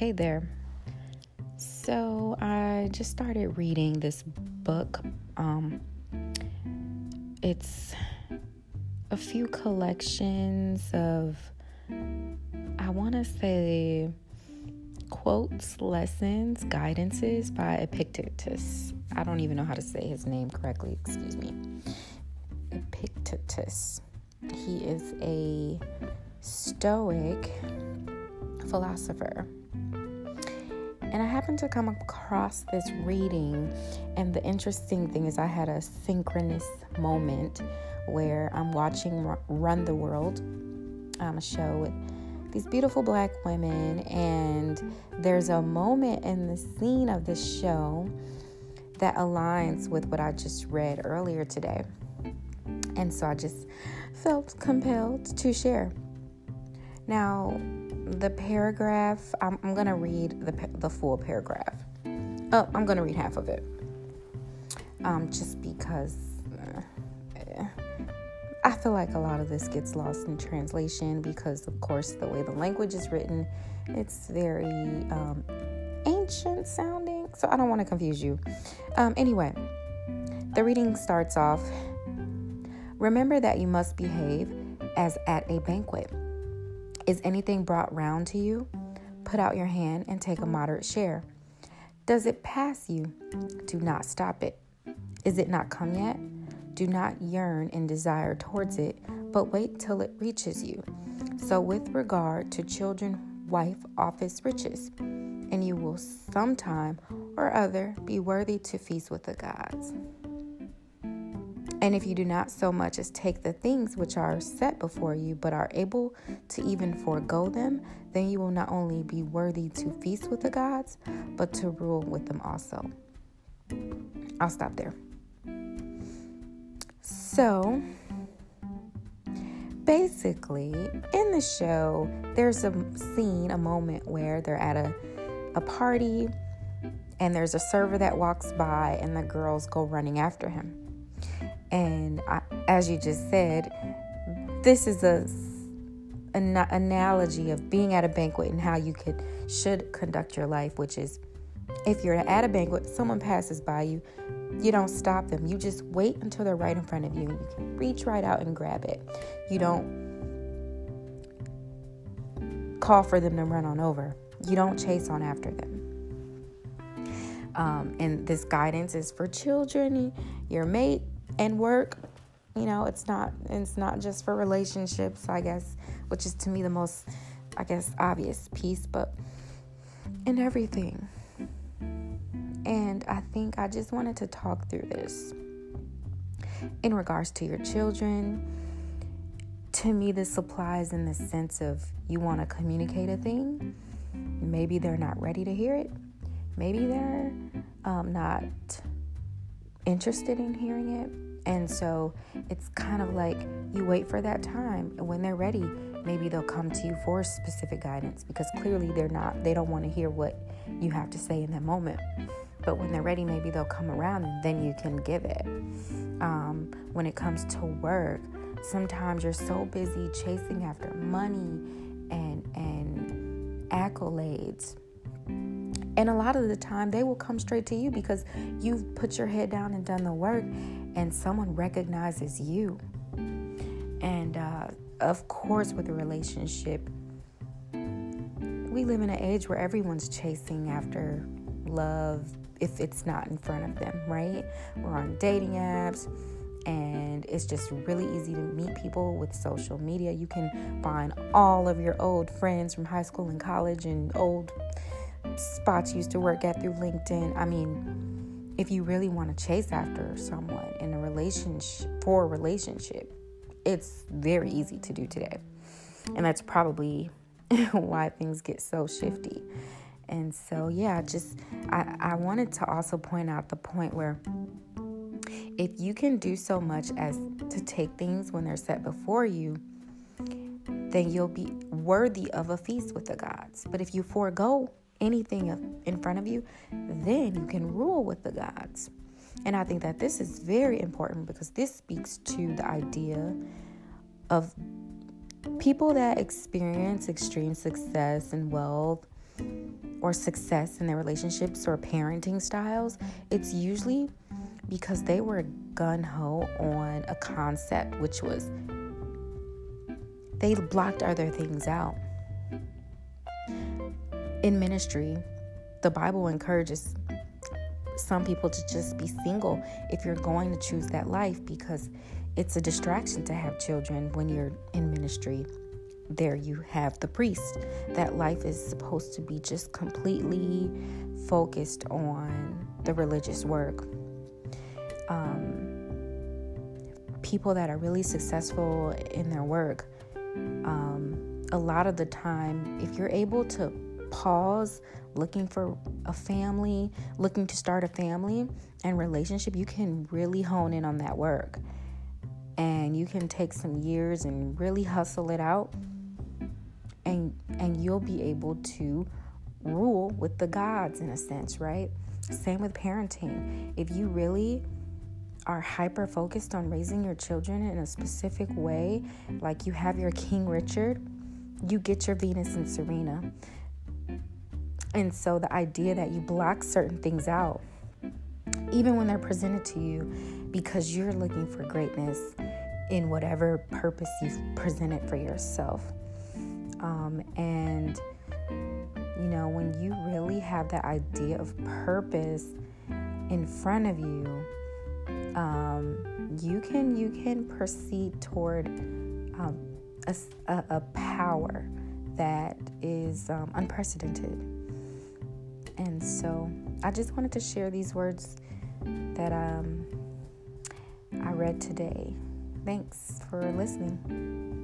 Hey there. So I just started reading this book. It's a few collections of, I want to say, quotes, lessons, guidances by Epictetus. I don't even know how to say his name correctly. Excuse me. Epictetus. He is a Stoic philosopher. And I happened to come across this reading, and the interesting thing is I had a synchronous moment where I'm watching Run the World, a show with these beautiful black women, and there's a moment in the scene of this show that aligns with what I just read earlier today. And so I just felt compelled to share. Now, the paragraph, I'm going to read the full paragraph. Oh, I'm going to read half of it. Just because I feel like a lot of this gets lost in translation because, of course, the way the language is written, it's very ancient sounding. So I don't want to confuse you. Anyway, the reading starts off. Remember that you must behave as at a banquet. Is anything brought round to you? Put out your hand and take a moderate share. Does it pass you? Do not stop it. Is it not come yet? Do not yearn and desire towards it, but wait till it reaches you. So with regard to children, wife, office, riches, and you will sometime or other be worthy to feast with the gods. And if you do not so much as take the things which are set before you, but are able to even forego them, then you will not only be worthy to feast with the gods, but to rule with them also. I'll stop there. So, basically, in the show, there's a scene, a moment where they're at a party, and there's a server that walks by, and the girls go running after him. And as you just said, this is an analogy of being at a banquet and how you should conduct your life, which is if you're at a banquet, someone passes by you, you don't stop them. You just wait until they're right in front of you and you can reach right out and grab it. You don't call for them to run on over. You don't chase on after them. And this guidance is for children, your mate, and work. You know, it's not just for relationships, I guess, which is to me the most, I guess, obvious piece, but in everything. And I think I just wanted to talk through this in regards to your children. To me, this applies in the sense of you want to communicate a thing. Maybe they're not ready to hear it. Maybe they're not interested in hearing it. And so it's kind of like you wait for that time. And when they're ready, maybe they'll come to you for specific guidance because clearly they don't want to hear what you have to say in that moment. But when they're ready, maybe they'll come around and then you can give it. When it comes to work, sometimes you're so busy chasing after money and accolades. And a lot of the time, they will come straight to you because you've put your head down and done the work, and someone recognizes you. And of course, with a relationship, we live in an age where everyone's chasing after love if it's not in front of them, right? We're on dating apps, and it's just really easy to meet people with social media. You can find all of your old friends from high school and college and old spots you used to work at through LinkedIn. I mean, if you really want to chase after someone in a relationship, for a relationship, it's very easy to do today. And that's probably why things get so shifty. And so, yeah, I wanted to also point out the point where if you can do so much as to take things when they're set before you, then you'll be worthy of a feast with the gods. But if you forego anything in front of you, then you can rule with the gods. And I think that this is very important because this speaks to the idea of people that experience extreme success and wealth or success in their relationships or parenting styles, it's usually because they were gung-ho on a concept, which was they blocked other things out. In ministry, the Bible encourages some people to just be single if you're going to choose that life, because it's a distraction to have children when you're in ministry. There you have the priest. That life is supposed to be just completely focused on the religious work. People that are really successful in their work, a lot of the time, if you're able to pause looking for a family, looking to start a family and relationship, you can really hone in on that work. And you can take some years and really hustle it out, and you'll be able to rule with the gods in a sense, right? Same with parenting. If you really are hyper focused on raising your children in a specific way, like you have your King Richard, you get your Venus and Serena. And so the idea that you block certain things out, even when they're presented to you, because you're looking for greatness in whatever purpose you've presented for yourself. And, you know, when you really have that idea of purpose in front of you, you can proceed toward a power that is unprecedented. And so I just wanted to share these words that I read today. Thanks for listening.